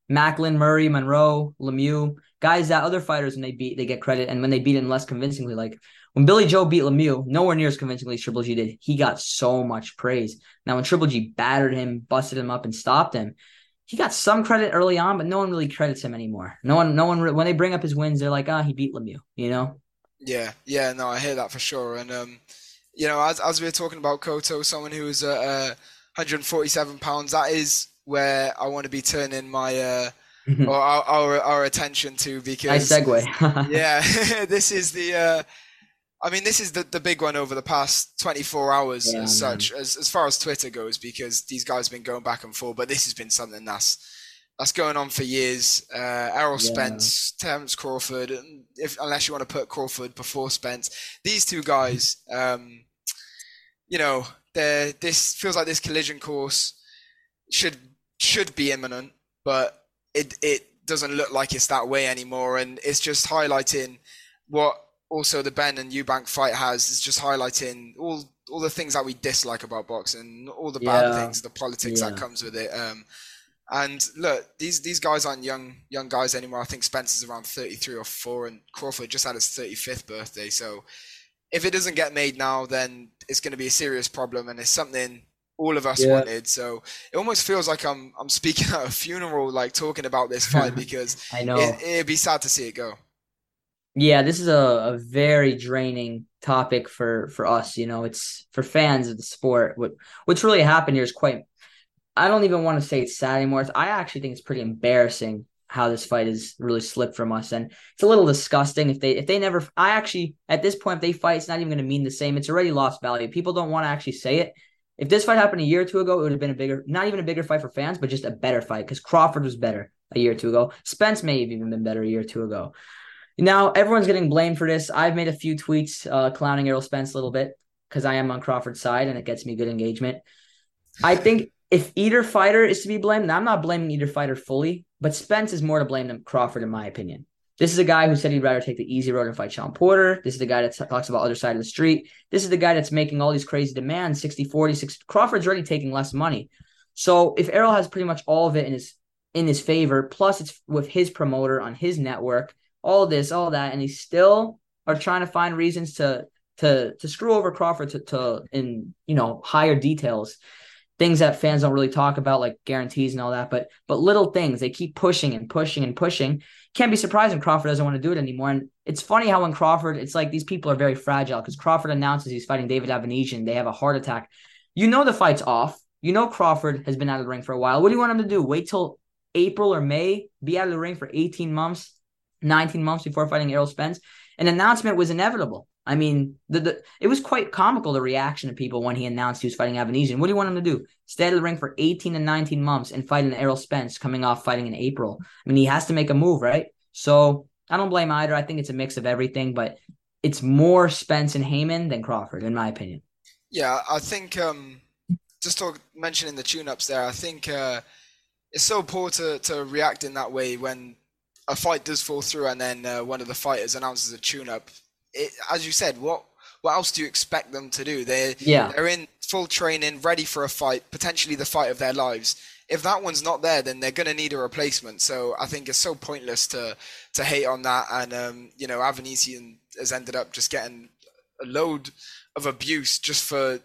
Macklin, Murray, Monroe, Lemieux, guys that other fighters when they get credit, and when they beat him less convincingly, like when Billy Joe beat Lemieux, nowhere near as convincingly as Triple G did. He got so much praise. Now when Triple G battered him, busted him up, and stopped him, he got some credit early on, but no one really credits him anymore. No one. When they bring up his wins, they're like, he beat Lemieux, you know? Yeah. No, I hear that for sure. And, you know, as we were talking about Cotto, someone who is 147 pounds, that is where I want to be turning my or our attention to, because... Nice segue. Yeah, this is the... this is the big one over the past 24 hours as far as Twitter goes, because these guys have been going back and forth, but this has been something that's going on for years. Errol Spence, Terence Crawford, unless you want to put Crawford before Spence. These two guys, you know, this feels like this collision course should be imminent, but it doesn't look like it's that way anymore. And it's just highlighting what... Also, the Ben and Eubank fight is just highlighting all the things that we dislike about boxing, all the bad things, the politics that comes with it. And look, these guys aren't young guys anymore. I think Spence is around 33 or 4, and Crawford just had his 35th birthday. So if it doesn't get made now, then it's going to be a serious problem, and it's something all of us wanted. So it almost feels like I'm speaking at a funeral, like talking about this fight, because I know it'd be sad to see it go. Yeah, this is a very draining topic for us. You know, it's for fans of the sport. What's really happened here is I don't even want to say it's sad anymore. I actually think it's pretty embarrassing how this fight has really slipped from us. And it's a little disgusting. If they never, I actually, at this point, if they fight, it's not even going to mean the same. It's already lost value. People don't want to actually say it. If this fight happened a year or two ago, it would have been not even a bigger fight for fans, but just a better fight, because Crawford was better a year or two ago. Spence may have even been better a year or two ago. Now, everyone's getting blamed for this. I've made a few tweets clowning Errol Spence a little bit, because I am on Crawford's side and it gets me good engagement. I think if either fighter is to be blamed, and I'm not blaming either fighter fully, but Spence is more to blame than Crawford, in my opinion. This is a guy who said he'd rather take the easy road and fight Sean Porter. This is the guy that talks about other side of the street. This is the guy that's making all these crazy demands, 60-40. Crawford's already taking less money. So if Errol has pretty much all of it in his favor, plus it's with his promoter on his network, all this, all that, and he still are trying to find reasons to screw over Crawford in higher details, things that fans don't really talk about, like guarantees and all that, but little things. They keep pushing and pushing and pushing. Can't be surprised when Crawford doesn't want to do it anymore. And it's funny how when Crawford, it's like these people are very fragile, because Crawford announces he's fighting David Avanesyan. They have a heart attack. You know the fight's off. You know Crawford has been out of the ring for a while. What do you want him to do? Wait till April or May? Be out of the ring for 18 months, 19 months before fighting Errol Spence? An announcement was inevitable. I mean, it was quite comical, the reaction of people when he announced he was fighting Avanesyan. What do you want him to do? Stay out of the ring for 18 and 19 months and fight an Errol Spence coming off fighting in April. I mean, he has to make a move, right? So I don't blame either. I think it's a mix of everything, but it's more Spence and Haymon than Crawford, in my opinion. Yeah, I think mentioning the tune-ups there, I think it's so poor to react in that way when a fight does fall through and then one of the fighters announces a tune-up. It, as you said, what else do you expect them to do? They're in full training, ready for a fight, potentially the fight of their lives. If that one's not there, then they're going to need a replacement. So I think it's so pointless to hate on that. And, Avanesyan has ended up just getting a load of abuse just for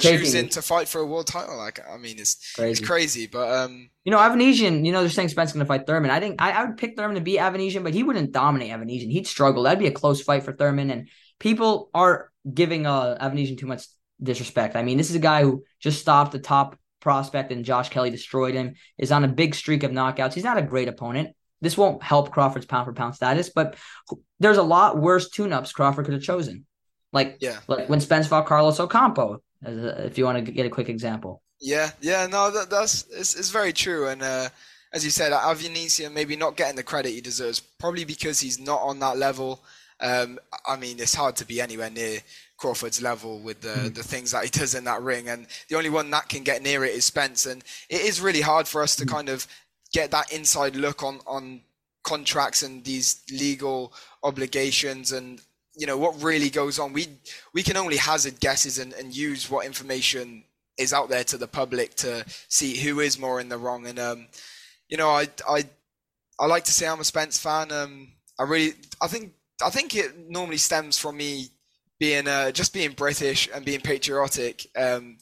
choosing to fight for a world title. Like, I mean, it's crazy. But Avanesyan, they're saying Spence is going to fight Thurman. I think I would pick Thurman to beat Avanesyan, but he wouldn't dominate Avanesyan. He'd struggle. That'd be a close fight for Thurman, and people are giving Avanesyan too much disrespect. I mean, this is a guy who just stopped the top prospect, and Josh Kelly destroyed him, is on a big streak of knockouts. He's not a great opponent. This won't help Crawford's pound-for-pound status, but there's a lot worse tune-ups Crawford could have chosen. Like when Spence fought Carlos Ocampo, if you want to get a quick example. That's very true. And as you said, Avanesyan maybe not getting the credit he deserves, probably because he's not on that level. I mean, it's hard to be anywhere near Crawford's level with the things that he does in that ring. And the only one that can get near it is Spence. And it is really hard for us to kind of get that inside look on contracts and these legal obligations and what really goes on. We can only hazard guesses and use what information is out there to the public to see who is more in the wrong. And I like to say I'm a Spence fan. I think it normally stems from me being just being British and being patriotic.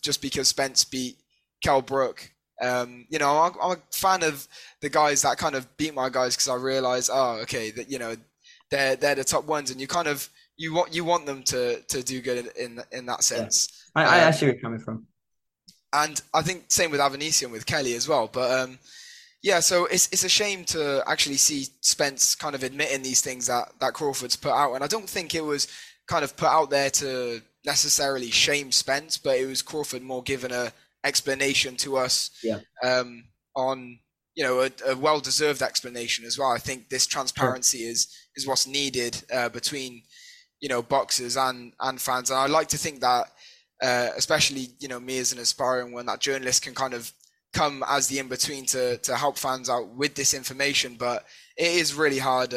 Just because Spence beat Kell Brook. I'm a fan of the guys that kind of beat my guys because I realize, they're the top ones, and you kind of you want them to do good in that sense. Yeah. I see where you're coming from, and I think same with Avanesyan with Kelly as well. But so it's a shame to actually see Spence kind of admitting these things that Crawford's put out, and I don't think it was kind of put out there to necessarily shame Spence, but it was Crawford more giving an explanation to us on. A well-deserved explanation as well. I think this transparency is what's needed between, boxers and fans. And I like to think that, especially, me as an aspiring one, that journalists can kind of come as the in-between to help fans out with this information. But it is really hard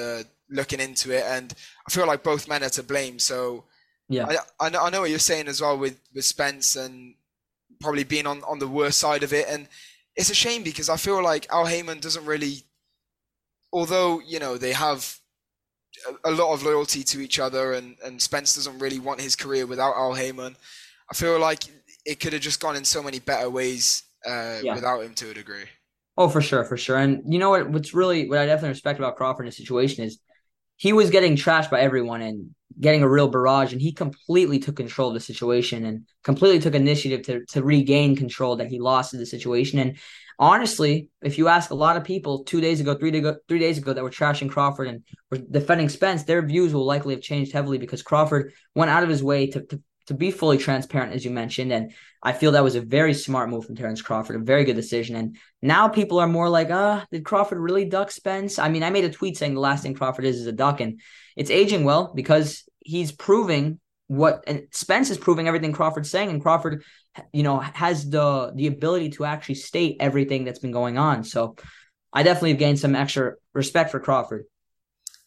looking into it. And I feel like both men are to blame. So I know what you're saying as well with Spence and probably being on the worst side of it. And it's a shame because I feel like Al Haymon doesn't really, although, they have a lot of loyalty to each other and Spence doesn't really want his career without Al Haymon. I feel like it could have just gone in so many better ways without him to a degree. Oh, for sure. And you know what I definitely respect about Crawford in this situation is he was getting trashed by everyone and getting a real barrage, and he completely took control of the situation and completely took initiative to regain control that he lost in the situation. And honestly, if you ask a lot of people 2 days ago, 3 days ago that were trashing Crawford and were defending Spence, their views will likely have changed heavily because Crawford went out of his way to be fully transparent, as you mentioned. And I feel that was a very smart move from Terence Crawford, a very good decision. And now people are more like, did Crawford really duck Spence? I mean, I made a tweet saying the last thing Crawford is a duck, and it's aging well because he's proving and Spence is proving everything Crawford's saying, and Crawford, you know, has the ability to actually state everything that's been going on. So I definitely have gained some extra respect for Crawford.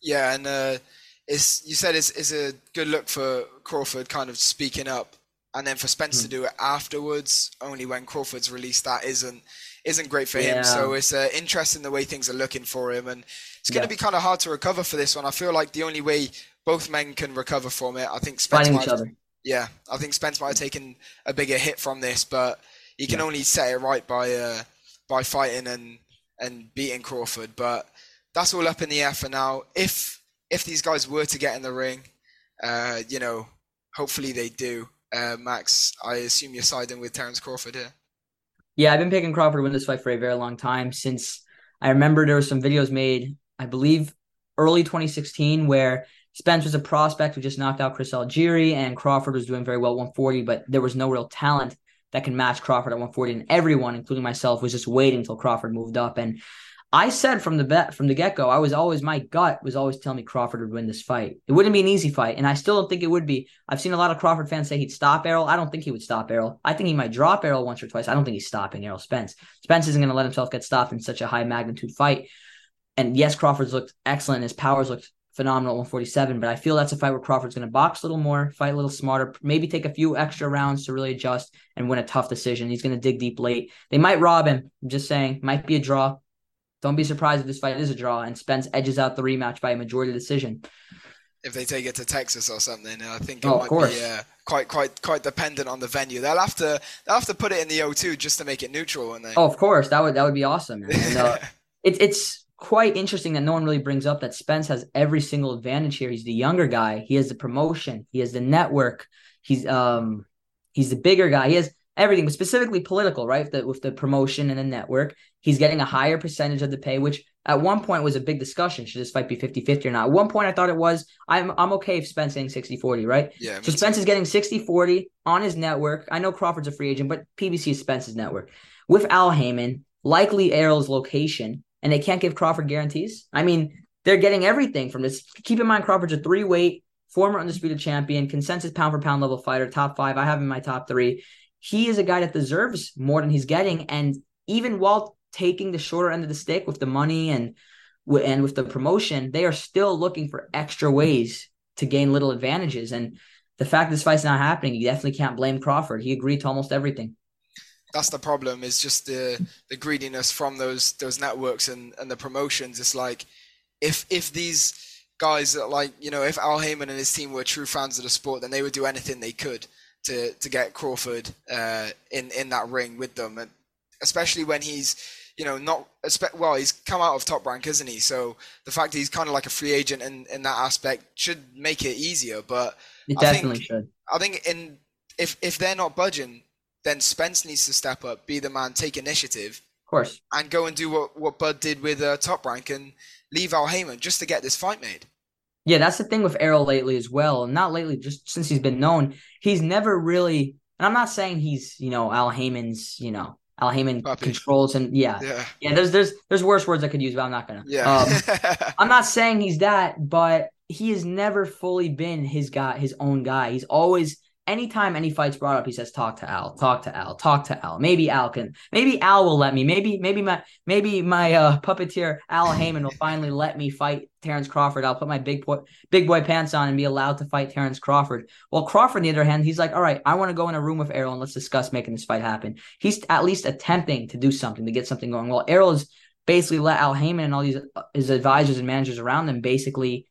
Yeah, and you said it's a good look for Crawford kind of speaking up, and then for Spence to do it afterwards, only when Crawford's released that isn't great for him. So it's interesting the way things are looking for him, and it's going to be kind of hard to recover for this one. I feel like the only way both men can recover from it, I think Spence might have taken a bigger hit from this, but he can only set it right by fighting and beating Crawford. But that's all up in the air for now. If these guys were to get in the ring, you know, hopefully they do. Max, I assume you're siding with Terence Crawford here. Yeah, I've been picking Crawford to win this fight for a very long time, since I remember there were some videos made, I believe, early 2016, where Spence was a prospect who just knocked out Chris Algieri, and Crawford was doing very well at 140, but there was no real talent that can match Crawford at 140, and everyone, including myself, was just waiting until Crawford moved up. And I said from the get-go, my gut was always telling me Crawford would win this fight. It wouldn't be an easy fight, and I still don't think it would be. I've seen a lot of Crawford fans say he'd stop Errol. I don't think he would stop Errol. I think he might drop Errol once or twice. I don't think he's stopping Errol Spence. Spence isn't going to let himself get stopped in such a high-magnitude fight. And yes, Crawford's looked excellent. His powers looked phenomenal at 147, but I feel that's a fight where Crawford's going to box a little more, fight a little smarter, maybe take a few extra rounds to really adjust and win a tough decision. He's going to dig deep late. They might rob him. I'm just saying, might be a draw. Don't be surprised if this fight is a draw and Spence edges out the rematch by a majority decision. If they take it to Texas or something, I think it might be quite dependent on the venue. They'll have to put it in the O2 just to make it neutral. And of course, that would be awesome. And, it's quite interesting that no one really brings up that Spence has every single advantage here. He's the younger guy. He has the promotion. He has the network. He's the bigger guy. He has everything, but specifically political, right? With the promotion and the network, he's getting a higher percentage of the pay, which at one point was a big discussion. Should this fight be 50-50 or not? At one point, I thought it was. I'm okay if Spence getting 60-40, right? Yeah. So Spence is getting 60-40 on his network. I know Crawford's a free agent, but PBC is Spence's network. With Al Haymon, likely Errol's location, and they can't give Crawford guarantees. I mean, they're getting everything from this. Keep in mind, Crawford's a three-weight, former undisputed champion, consensus pound-for-pound level fighter, top five. I have him in my top three. He is a guy that deserves more than he's getting. And even while taking the shorter end of the stick with the money and with the promotion, they are still looking for extra ways to gain little advantages. And the fact this fight's not happening, you definitely can't blame Crawford. He agreed to almost everything. That's the problem, is just the greediness from those networks and the promotions. It's like if these guys that, like, you know, if Al Haymon and his team were true fans of the sport, then they would do anything they could to get Crawford in that ring with them, and especially when he's, you know, he's come out of Top Rank, isn't he? So the fact that he's kind of like a free agent in that aspect should make it easier. But I think if they're not budging, then Spence needs to step up, be the man, take initiative, of course, and go and do what Bud did with Top Rank and leave Al Haymon just to get this fight made. Yeah, that's the thing with Errol lately as well. Not lately, just since he's been known, he's never really, and I'm not saying he's, you know, Al Haymon puppy controls and there's worse words I could use, but I'm not gonna. Yeah. I'm not saying he's that, but he has never fully been his own guy. He's always, anytime any fight's brought up, he says, talk to Al. Maybe Al will let me. Maybe my puppeteer Al Haymon will finally let me fight Terence Crawford. I'll put my big boy pants on and be allowed to fight Terence Crawford. Well, Crawford, on the other hand, he's like, all right, I want to go in a room with Errol and let's discuss making this fight happen. He's at least attempting to do something, to get something going. Well, Errol's basically let Al Haymon and all these his advisors and managers around him basically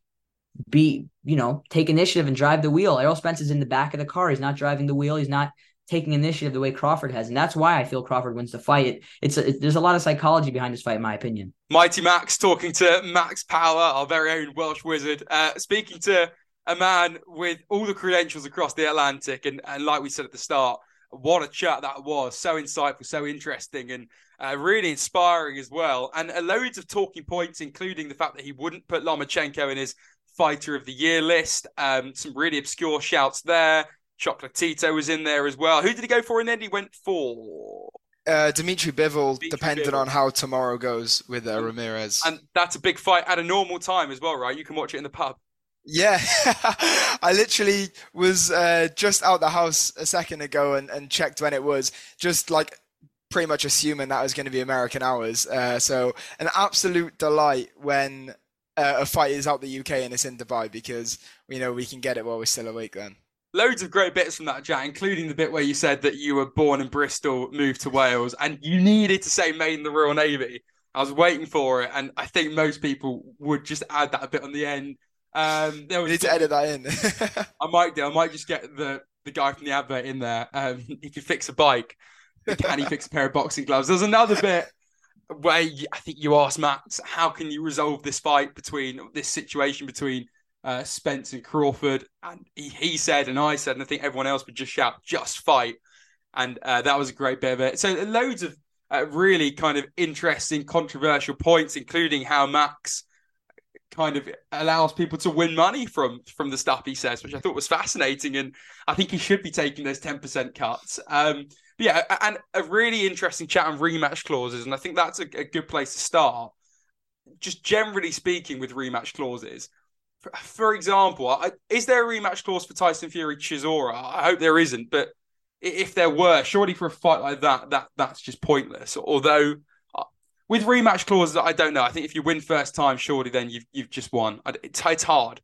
take initiative and drive the wheel. Errol Spence is in the back of the car. He's not driving the wheel. He's not taking initiative the way Crawford has. And that's why I feel Crawford wins the fight. There's a lot of psychology behind this fight, in my opinion. Mighty Max talking to Max Power, our very own Welsh wizard, speaking to a man with all the credentials across the Atlantic. And like we said at the start, what a chat that was. So insightful, so interesting, and really inspiring as well. And loads of talking points, including the fact that he wouldn't put Lomachenko in his Fighter of the Year list. Some really obscure shouts there. Chocolatito was in there as well. Who did he go for? And then he went for Dmitry Bivol, depending on how tomorrow goes with Ramirez. And that's a big fight at a normal time as well, right? You can watch it in the pub. Yeah, I literally was just out the house a second ago and checked when it was, just like pretty much assuming that was going to be American hours. So an absolute delight when a fight is out the UK and it's in Dubai, because we know we can get it while we're still awake then. Loads of great bits from that chat, including the bit where you said that you were born in Bristol, moved to Wales, and you needed to say Maine the Royal Navy. I was waiting for it, and I think most people would just add that a bit on the end. We need to edit that in. I might just get the guy from the advert in there. He can fix a bike. Can he fix a pair of boxing gloves? There's another bit where I think you asked Max, how can you resolve this fight between Spence and Crawford? And he said, and I said, and I think everyone else would just shout, just fight. And that was a great bit of it. So loads of really kind of interesting, controversial points, including how Max kind of allows people to win money from the stuff he says, which I thought was fascinating. And I think he should be taking those 10% cuts. Yeah, and a really interesting chat on rematch clauses. And I think that's a good place to start. Just generally speaking with rematch clauses, for example, is there a rematch clause for Tyson Fury Chisora? I hope there isn't, but if there were, surely for a fight like that's just pointless. Although with rematch clauses, I don't know. I think if you win first time, surely then you've just won. It's hard.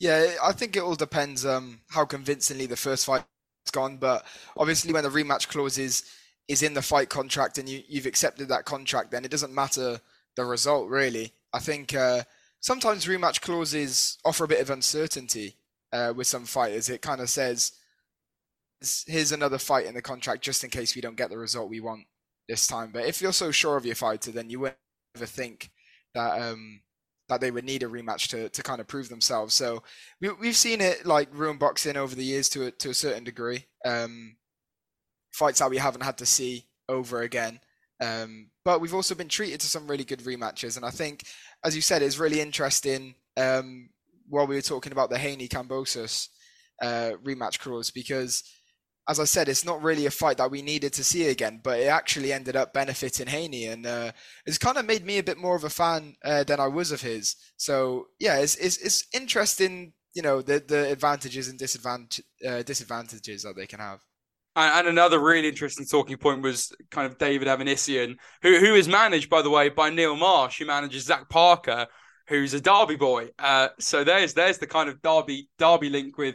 Yeah, I think it all depends how convincingly the first fight's gone. But obviously, when the rematch clause is in the fight contract and you've accepted that contract, then it doesn't matter the result, really. I think sometimes rematch clauses offer a bit of uncertainty with some fighters. It kind of says, here's another fight in the contract just in case we don't get the result we want this time. But if you're so sure of your fighter, then you wouldn't ever think that they would need a rematch to kind of prove themselves. So we've seen it like ruin boxing over the years to a certain degree. Fights that we haven't had to see over again. But we've also been treated to some really good rematches. And I think, as you said, it's really interesting while we were talking about the Haney-Cambosos rematch clause, because as I said, it's not really a fight that we needed to see again, but it actually ended up benefiting Haney, and it's kind of made me a bit more of a fan than I was of his. So yeah, it's interesting, you know, the advantages and disadvantages that they can have. And another really interesting talking point was kind of David Avanesyan, who is managed, by the way, by Neil Marsh, who manages Zach Parker, who's a Derby boy. So there's the kind of Derby link with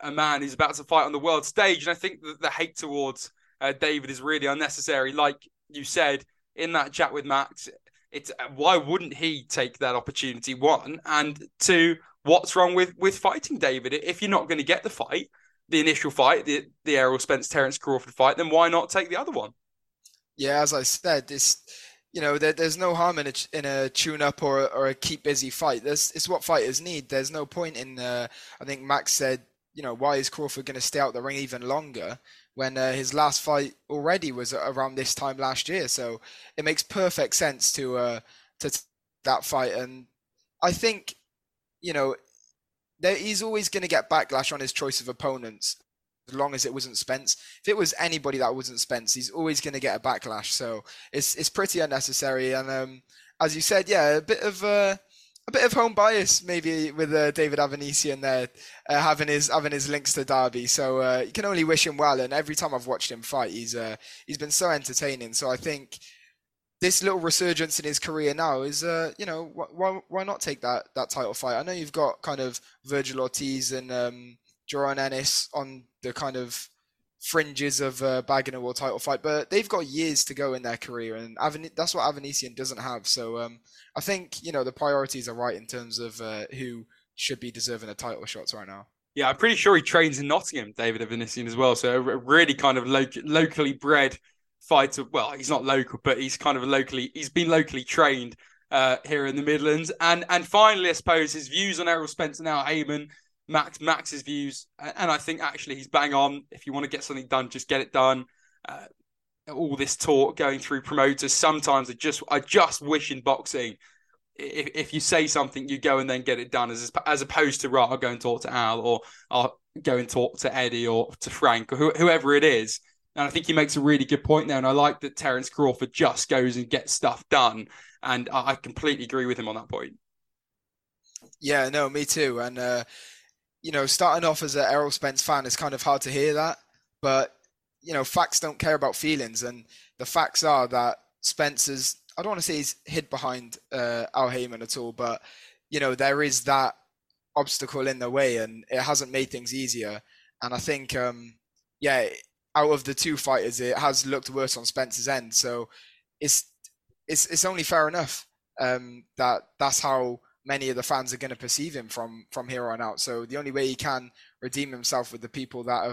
a man who's about to fight on the world stage. And I think that the hate towards David is really unnecessary. Like you said in that chat with Max, it's why wouldn't he take that opportunity? One, and two, what's wrong with fighting David? If you're not going to get the fight, the initial fight, the Errol Spence, Terence Crawford fight, then why not take the other one? Yeah, as I said, this, you know, there's no harm in a tune-up or a keep-busy fight. It's what fighters need. There's no point in, I think Max said, you know, why is Crawford going to stay out the ring even longer when his last fight already was around this time last year? So it makes perfect sense to take that fight. And I think, you know, he's always going to get backlash on his choice of opponents as long as it wasn't Spence. If it was anybody that wasn't Spence, he's always going to get a backlash. So it's pretty unnecessary. And as you said, yeah, a bit of home bias maybe with David Avanesyan there, having his links to Derby. So you can only wish him well. And every time I've watched him fight, he's been so entertaining. So I think this little resurgence in his career now is, you know, why not take that title fight? I know you've got kind of Virgil Ortiz and Joron Ennis on the kind of fringes of bagging a world title fight, but they've got years to go in their career, and that's what Avanesyan doesn't have. So I think, you know, the priorities are right in terms of who should be deserving of title shots right now. Yeah, I'm pretty sure he trains in Nottingham, David Avanesyan, as well. So a really kind of locally bred fighter. Well, he's not local, but he's kind of he's been locally trained here in the Midlands. And finally, I suppose his views on Errol Spence and Al Haymon, Max's views, and I think actually he's bang on. If you want to get something done, just get it done. All this talk going through promoters, sometimes I just wish in boxing, if you say something, you go and then get it done, as opposed to, right, I'll go and talk to Al, or I'll go and talk to Eddie, or to Frank, or whoever it is. And I think he makes a really good point there, and I like that Terence Crawford just goes and gets stuff done, and I completely agree with him on that point. Yeah, no, me too. And, you know, starting off as an Errol Spence fan, it's kind of hard to hear that. But, you know, facts don't care about feelings. And the facts are that Spence is, I don't want to say he's hid behind Al Haymon at all, but, you know, there is that obstacle in the way and it hasn't made things easier. And I think, yeah, out of the two fighters, it has looked worse on Spence's end. So it's only fair enough that that's how many of the fans are going to perceive him from here on out. So the only way he can redeem himself with the people that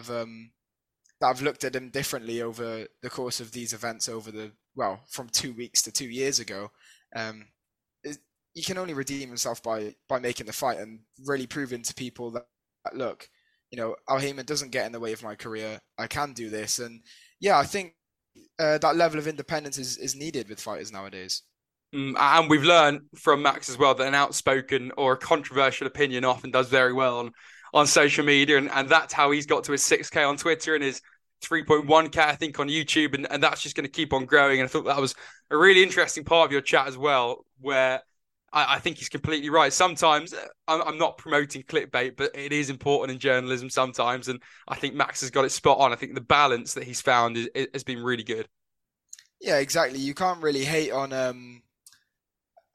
have looked at him differently over the course of these events over the, well, from 2 weeks to 2 years ago, he can only redeem himself by making the fight and really proving to people that look, you know, Al Haymon doesn't get in the way of my career. I can do this. And yeah, I think that level of independence is needed with fighters nowadays. And we've learned from Max as well that an outspoken or a controversial opinion often does very well on social media. And that's how he's got to his 6K on Twitter and his 3.1K, I think, on YouTube. And that's just going to keep on growing. And I thought that was a really interesting part of your chat as well, where I think he's completely right. Sometimes I'm not promoting clickbait, but it is important in journalism sometimes. And I think Max has got it spot on. I think the balance that he's found has been really good. Yeah, exactly. You can't really hate on,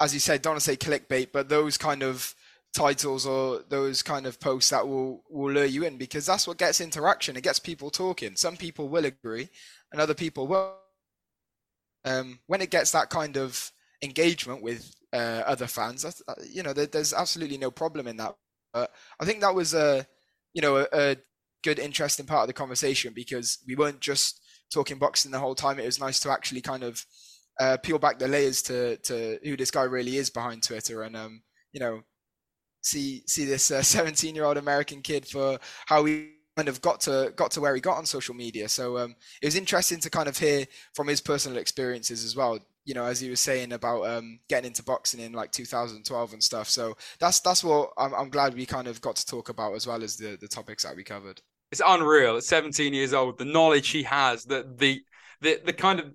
as you said, don't want to say clickbait, but those kind of titles or those kind of posts that will lure you in, because that's what gets interaction. It gets people talking. Some people will agree and other people won't. When it gets that kind of engagement with other fans, you know, there's absolutely no problem in that. But I think that was a good, interesting part of the conversation, because we weren't just talking boxing the whole time. It was nice to actually kind of peel back the layers to who this guy really is behind Twitter, and you know, see this 17-year-old American kid for how he kind of got to where he got on social media. So it was interesting to kind of hear from his personal experiences as well. You know, as you were saying about getting into boxing in like 2012 and stuff. So that's what I'm glad we kind of got to talk about, as well as the topics that we covered. It's unreal. At 17 years old, the knowledge he has, the kind of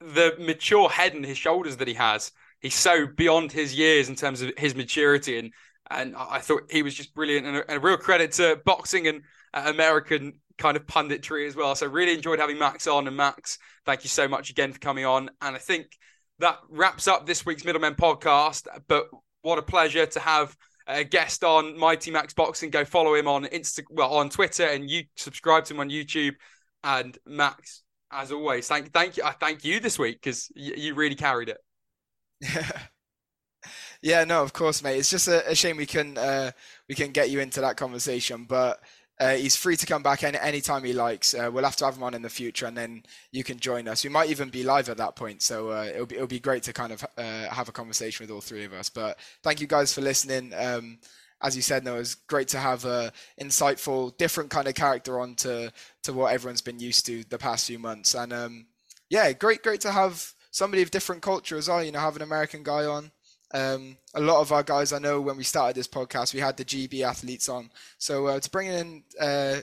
the mature head and his shoulders that he has. He's so beyond his years in terms of his maturity, and I thought he was just brilliant, and a real credit to boxing and American kind of punditry as well. So really enjoyed having Max on. And Max, thank you so much again for coming on. And I think that wraps up this week's Middlemen podcast. But what a pleasure to have a guest on Mighty Max Boxing. Go follow him on on Twitter, and you subscribe to him on YouTube. And Max, as always, thank you. I thank you this week, because you really carried it. Yeah, no, of course, mate. It's just a shame we couldn't get you into that conversation, but he's free to come back anytime he likes. We'll have to have him on in the future, and then you can join us. We might even be live at that point. So it'll be great to kind of have a conversation with all three of us. But thank you guys for listening. As you said, Noah, it was great to have an insightful, different kind of character on to what everyone's been used to the past few months. And yeah, great to have somebody of different culture as well, you know, have an American guy on. A lot of our guys, I know when we started this podcast, we had the GB athletes on. So to bring in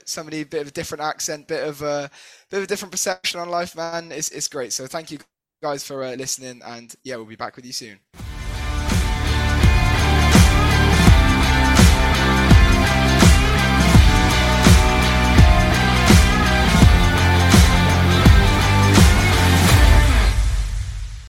somebody, a bit of a different accent, bit of a different perception on life, man, it's great. So thank you guys for listening, and yeah, we'll be back with you soon.